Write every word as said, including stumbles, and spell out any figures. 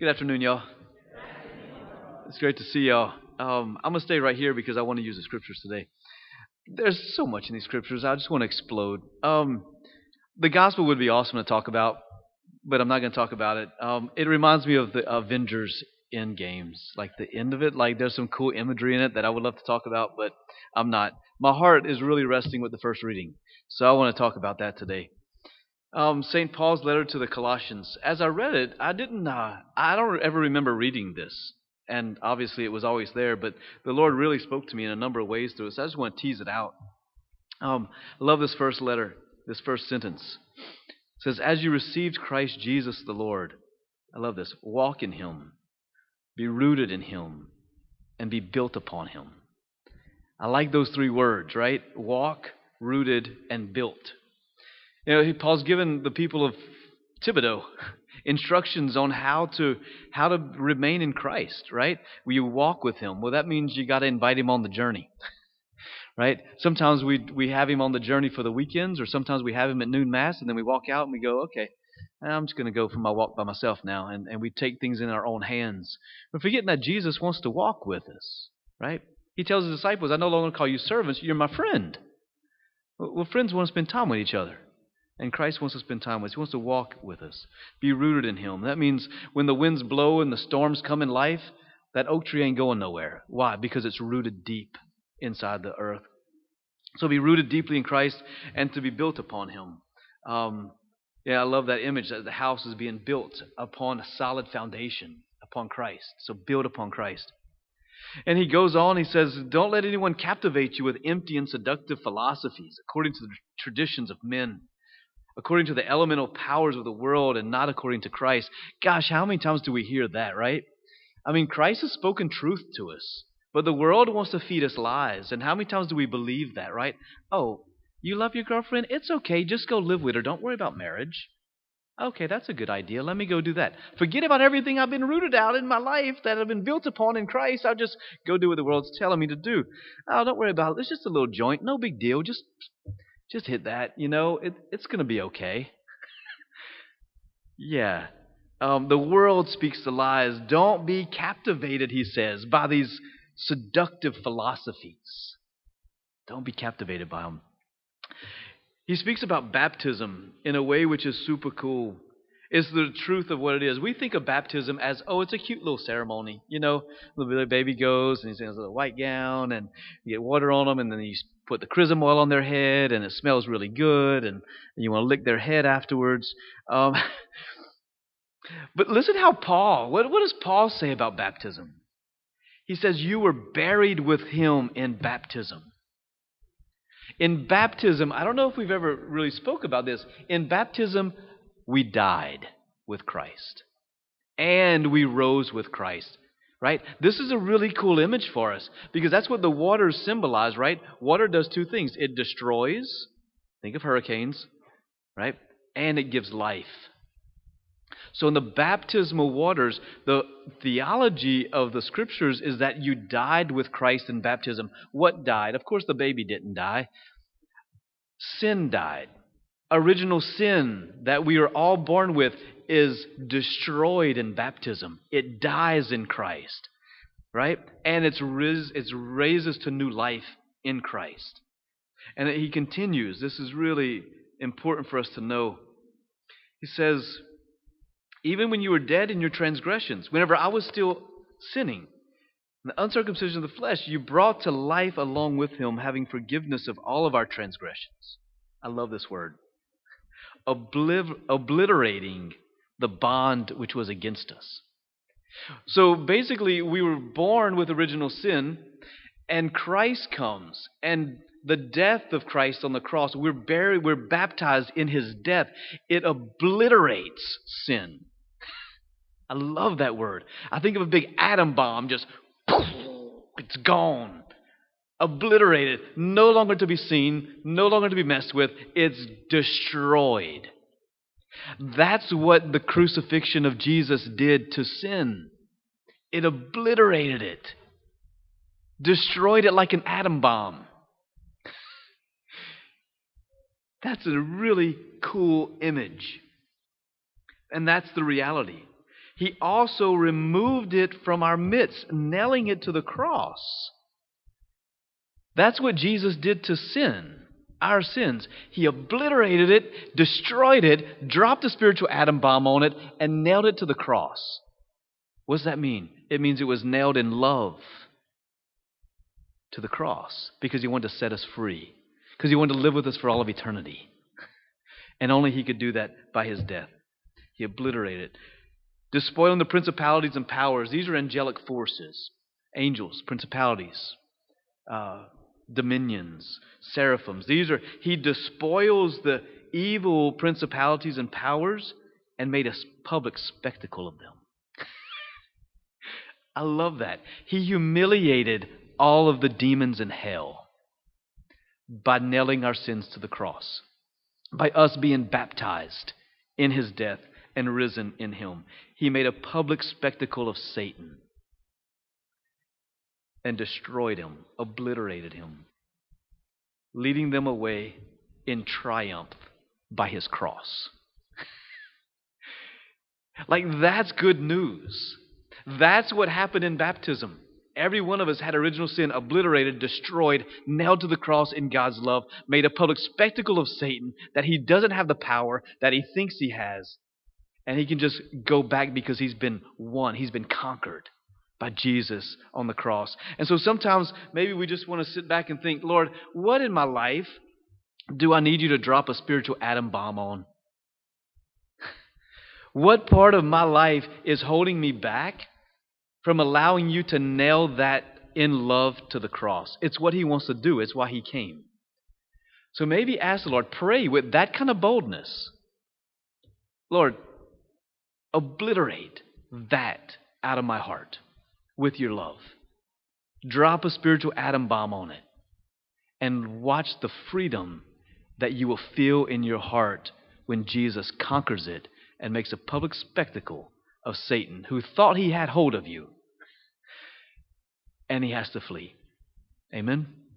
Good afternoon, y'all. It's great to see y'all. Um, I'm going to stay right here because I want to use the scriptures today. There's so much in these scriptures. I just want to explode. Um, the gospel would be awesome to talk about, but I'm not going to talk about it. Um, it reminds me of the Avengers Endgame, like the end of it. Like there's some cool imagery in it that I would love to talk about, but I'm not. My heart is really resting with the first reading, so I want to talk about that today. Um, Saint Paul's letter to the Colossians. As I read it, I didn't. Uh, I don't ever remember reading this, and obviously it was always there. But the Lord really spoke to me in a number of ways through it. So I just want to tease it out. Um, I love this first letter. This first sentence, it says, "As you received Christ Jesus the Lord." I love this. Walk in Him, be rooted in Him, and be built upon Him. I like those three words, right? Walk, rooted, and built. You know, Paul's given the people of Thibodeau instructions on how to how to remain in Christ, right? Well, you walk with Him. Well, that means you got to invite Him on the journey, right? Sometimes we we have Him on the journey for the weekends, or sometimes we have Him at noon mass, and then we walk out and we go, okay, I'm just going to go for my walk by myself now, and, and we take things in our own hands. We're forgetting that Jesus wants to walk with us, right? He tells His disciples, I no longer call you servants, you're my friend. Well, friends want to spend time with each other. And Christ wants to spend time with us. He wants to walk with us. Be rooted in Him. That means when the winds blow and the storms come in life, that oak tree ain't going nowhere. Why? Because it's rooted deep inside the earth. So be rooted deeply in Christ and to be built upon Him. Um, yeah, I love that image that the house is being built upon a solid foundation, upon Christ. So build upon Christ. And he goes on, he says, don't let anyone captivate you with empty and seductive philosophies according to the traditions of men, according to the elemental powers of the world and not according to Christ. Gosh, how many times do we hear that, right? I mean, Christ has spoken truth to us, but the world wants to feed us lies. And how many times do we believe that, right? Oh, you love your girlfriend? It's okay. Just go live with her. Don't worry about marriage. Okay, that's a good idea. Let me go do that. Forget about everything I've been rooted out in my life that I've been built upon in Christ. I'll just go do what the world's telling me to do. Oh, don't worry about it. It's just a little joint. No big deal. Just... Just hit that, you know, it, it's going to be okay. yeah. Um, the world speaks the lies. Don't be captivated, he says, by these seductive philosophies. Don't be captivated by them. He speaks about baptism in a way which is super cool. It's the truth of what it is. We think of baptism as, oh, it's a cute little ceremony. You know, the baby goes and he's in his little white gown and you get water on him and then you put the chrism oil on their head and it smells really good and you want to lick their head afterwards. Um, but listen how Paul, what, what does Paul say about baptism? He says, you were buried with Him in baptism. In baptism, I don't know if we've ever really spoke about this, in baptism, we died with Christ, and we rose with Christ, right? This is a really cool image for us because that's what the waters symbolize, right? Water does two things. It destroys, think of hurricanes, right? And it gives life. So in the baptismal waters, the theology of the scriptures is that you died with Christ in baptism. What died? Of course, the baby didn't die. Sin died. Original sin that we are all born with is destroyed in baptism. It dies in Christ, right? And it's ris- it's raises to new life in Christ. And he continues. This is really important for us to know. He says, even when you were dead in your transgressions, whenever I was still sinning, in the uncircumcision of the flesh, you brought to life along with Him, having forgiveness of all of our transgressions. I love this word. Obliv- obliterating the bond which was against us. So basically, we were born with original sin, and Christ comes, and the death of Christ on the cross, we're buried, we're baptized in His death. It obliterates sin. I love that word. I think of a big atom bomb, just poof, it's gone. Obliterated, no longer to be seen, no longer to be messed with. It's destroyed. That's what the crucifixion of Jesus did to sin. It obliterated it, destroyed it like an atom bomb. That's a really cool image. And that's the reality. He also removed it from our midst, nailing it to the cross. That's what Jesus did to sin, our sins. He obliterated it, destroyed it, dropped a spiritual atom bomb on it, and nailed it to the cross. What does that mean? It means it was nailed in love to the cross because he wanted to set us free, because he wanted to live with us for all of eternity. And only he could do that by his death. He obliterated it. Despoiling the principalities and powers. These are angelic forces, angels, principalities, uh, dominions, seraphims. These are, he despoils the evil principalities and powers and made a public spectacle of them. I love that. He humiliated all of the demons in hell by nailing our sins to the cross, by us being baptized in his death and risen in him. He made a public spectacle of Satan and destroyed him, obliterated him, leading them away in triumph by his cross. Like, that's good news. That's what happened in baptism. Every one of us had original sin obliterated, destroyed, nailed to the cross in God's love, made a public spectacle of Satan, that he doesn't have the power that he thinks he has, and he can just go back because he's been won. He's been conquered by Jesus on the cross. And so sometimes maybe we just want to sit back and think, Lord, what in my life do I need you to drop a spiritual atom bomb on? What part of my life is holding me back from allowing you to nail that in love to the cross? It's what he wants to do. It's why he came. So maybe ask the Lord, pray with that kind of boldness. Lord, obliterate that out of my heart with your love. Drop a spiritual atom bomb on it and watch the freedom that you will feel in your heart when Jesus conquers it and makes a public spectacle of Satan, who thought he had hold of you. And he has to flee. Amen?